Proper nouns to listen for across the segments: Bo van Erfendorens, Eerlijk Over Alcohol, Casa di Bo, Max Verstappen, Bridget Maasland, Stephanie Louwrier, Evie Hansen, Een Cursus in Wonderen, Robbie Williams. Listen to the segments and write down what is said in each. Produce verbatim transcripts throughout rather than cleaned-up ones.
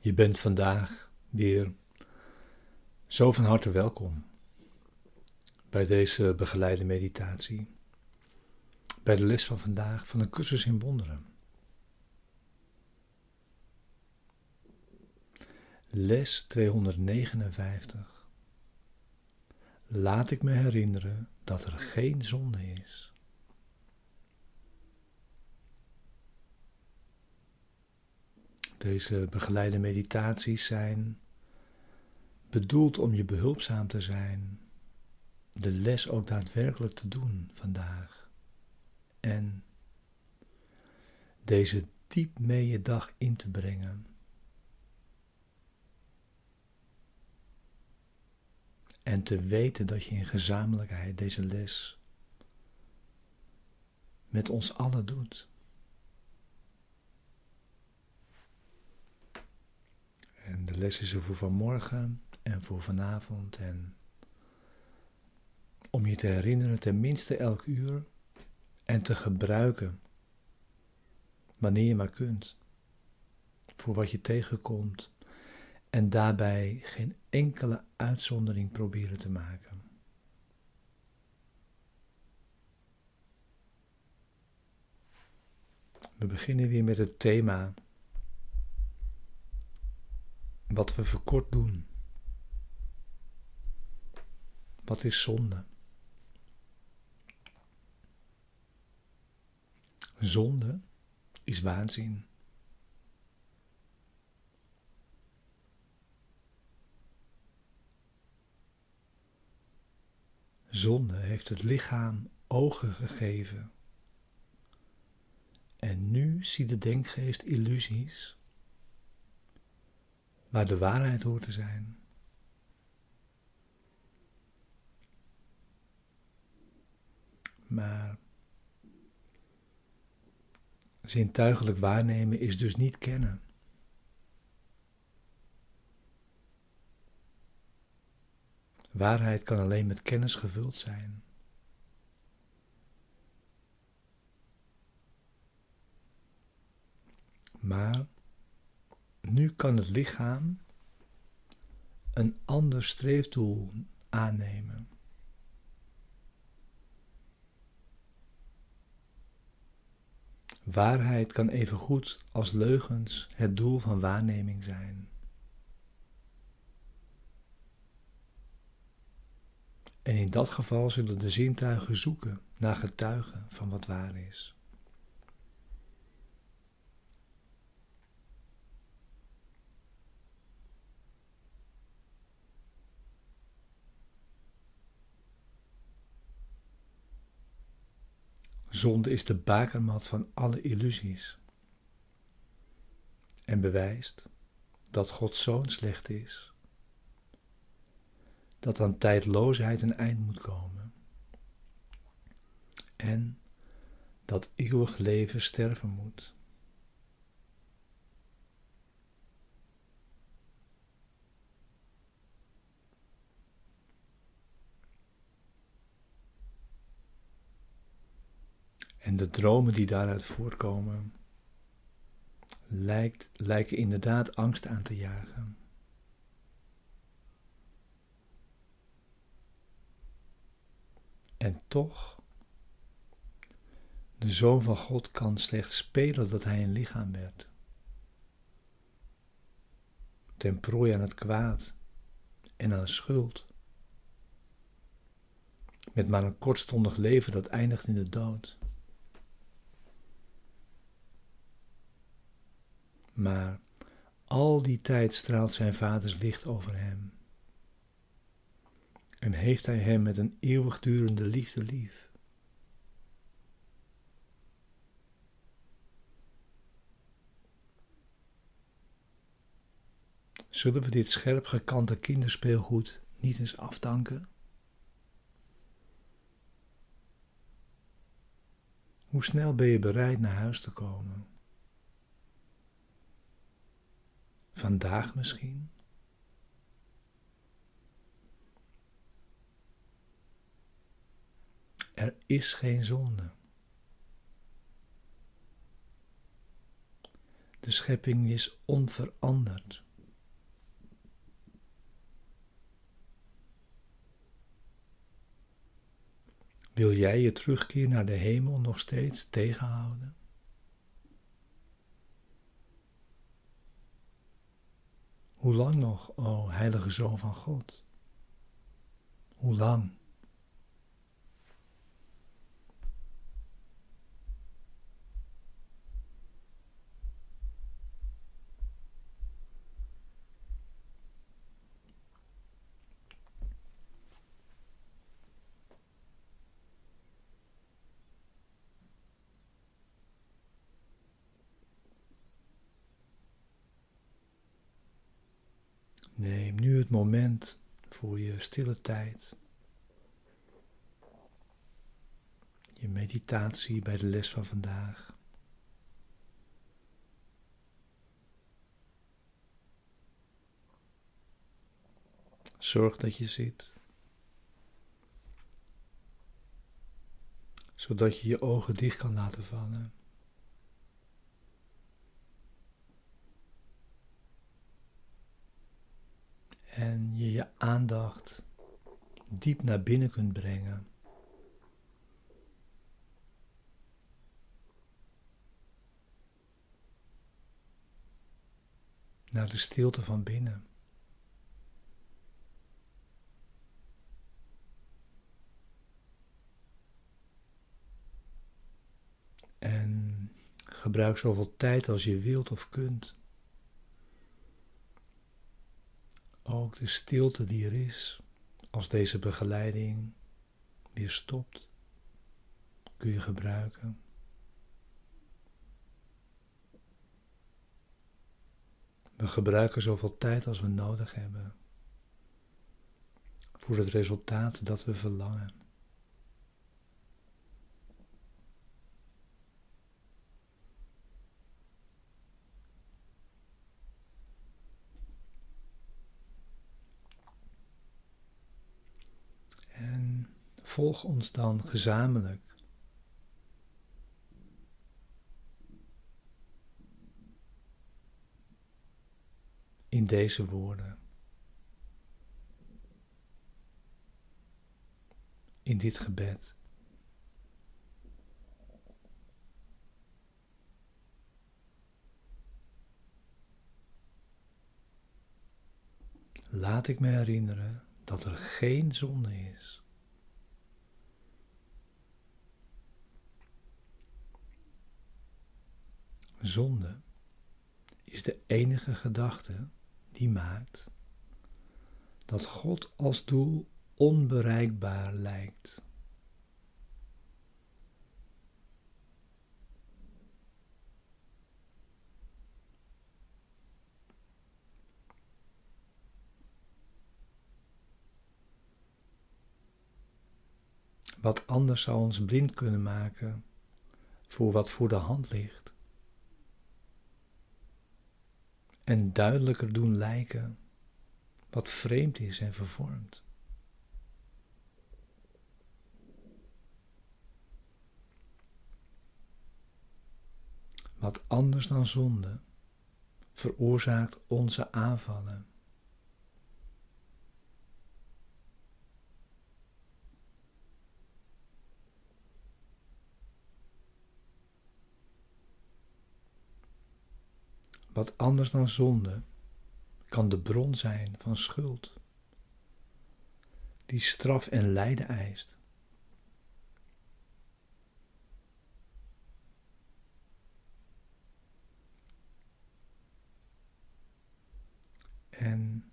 Je bent vandaag weer zo van harte welkom bij deze begeleide meditatie, bij de les van vandaag van een cursus in wonderen. Les tweehonderdnegenenvijftig. Laat ik me herinneren dat er geen zonde is. Deze begeleide meditaties zijn bedoeld om je behulpzaam te zijn, de les ook daadwerkelijk te doen vandaag en deze diep mee je dag in te brengen en te weten dat je in gezamenlijkheid deze les met ons allen doet. En de les is er voor vanmorgen en voor vanavond. En om je te herinneren tenminste elk uur en te gebruiken wanneer je maar kunt voor wat je tegenkomt. En daarbij geen enkele uitzondering proberen te maken. We beginnen weer met het thema wat we verkort doen. Wat is zonde? Zonde is waanzin. Zonde heeft het lichaam ogen gegeven. En nu ziet de denkgeest illusies waar de waarheid hoort te zijn. Maar zintuigelijk waarnemen is dus niet kennen. Waarheid kan alleen met kennis gevuld zijn. Maar nu kan het lichaam een ander streefdoel aannemen. Waarheid kan evengoed als leugens het doel van waarneming zijn. En in dat geval zullen de zintuigen zoeken naar getuigen van wat waar is. Zonde is de bakermat van alle illusies en bewijst dat Gods Zoon slecht is, dat aan tijdloosheid een eind moet komen en dat eeuwig leven sterven moet. En de dromen die daaruit voortkomen, lijkt, lijken inderdaad angst aan te jagen. En toch, de Zoon van God kan slechts spelen dat hij een lichaam werd, ten prooi aan het kwaad en aan schuld, met maar een kortstondig leven dat eindigt in de dood. Maar al die tijd straalt zijn vaders licht over hem en heeft hij hem met een eeuwigdurende liefde lief. Zullen we dit scherp gekante kinderspeelgoed niet eens afdanken? Hoe snel ben je bereid naar huis te komen? Vandaag misschien? Er is geen zonde. De schepping is onveranderd. Wil jij je terugkeer naar de hemel nog steeds tegenhouden? Hoe lang nog, o heilige Zoon van God? Hoe lang? Neem nu het moment voor je stille tijd, je meditatie bij de les van vandaag. Zorg dat je zit, zodat je je ogen dicht kan laten vallen. En je je aandacht diep naar binnen kunt brengen. Naar de stilte van binnen. En gebruik zoveel tijd als je wilt of kunt. Ook de stilte die er is, als deze begeleiding weer stopt, kun je gebruiken. We gebruiken zoveel tijd als we nodig hebben voor het resultaat dat we verlangen. Volg ons dan gezamenlijk in deze woorden, in dit gebed. Laat ik me herinneren dat er geen zonde is. Zonde is de enige gedachte die maakt dat God als doel onbereikbaar lijkt. Wat anders zou ons blind kunnen maken voor wat voor de hand ligt. En duidelijker doen lijken wat vreemd is en vervormd. Wat anders dan zonde veroorzaakt onze aanvallen. Wat anders dan zonde kan de bron zijn van schuld, die straf en lijden eist. En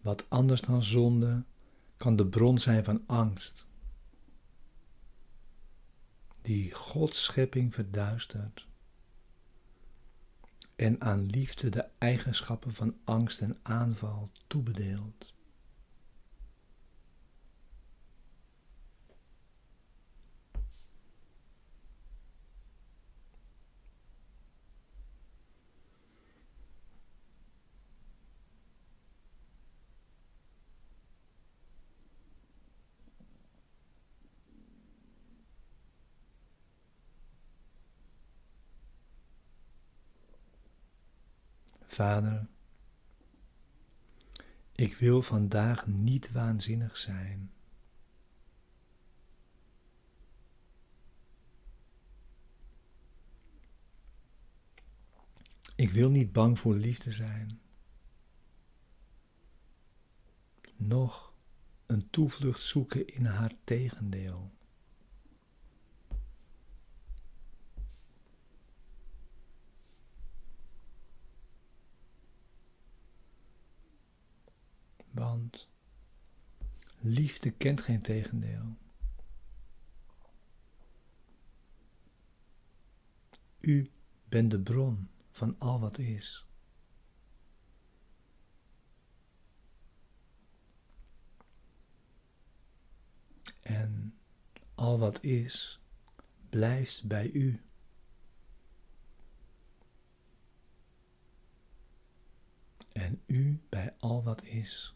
wat anders dan zonde kan de bron zijn van angst, die Gods schepping verduistert en aan liefde de eigenschappen van angst en aanval toebedeeld. Vader, ik wil vandaag niet waanzinnig zijn. Ik wil niet bang voor liefde zijn, noch een toevlucht zoeken in haar tegendeel. Want liefde kent geen tegendeel. U bent de bron van al wat is. En al wat is, blijft bij u. En u bij al wat is.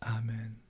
Amen.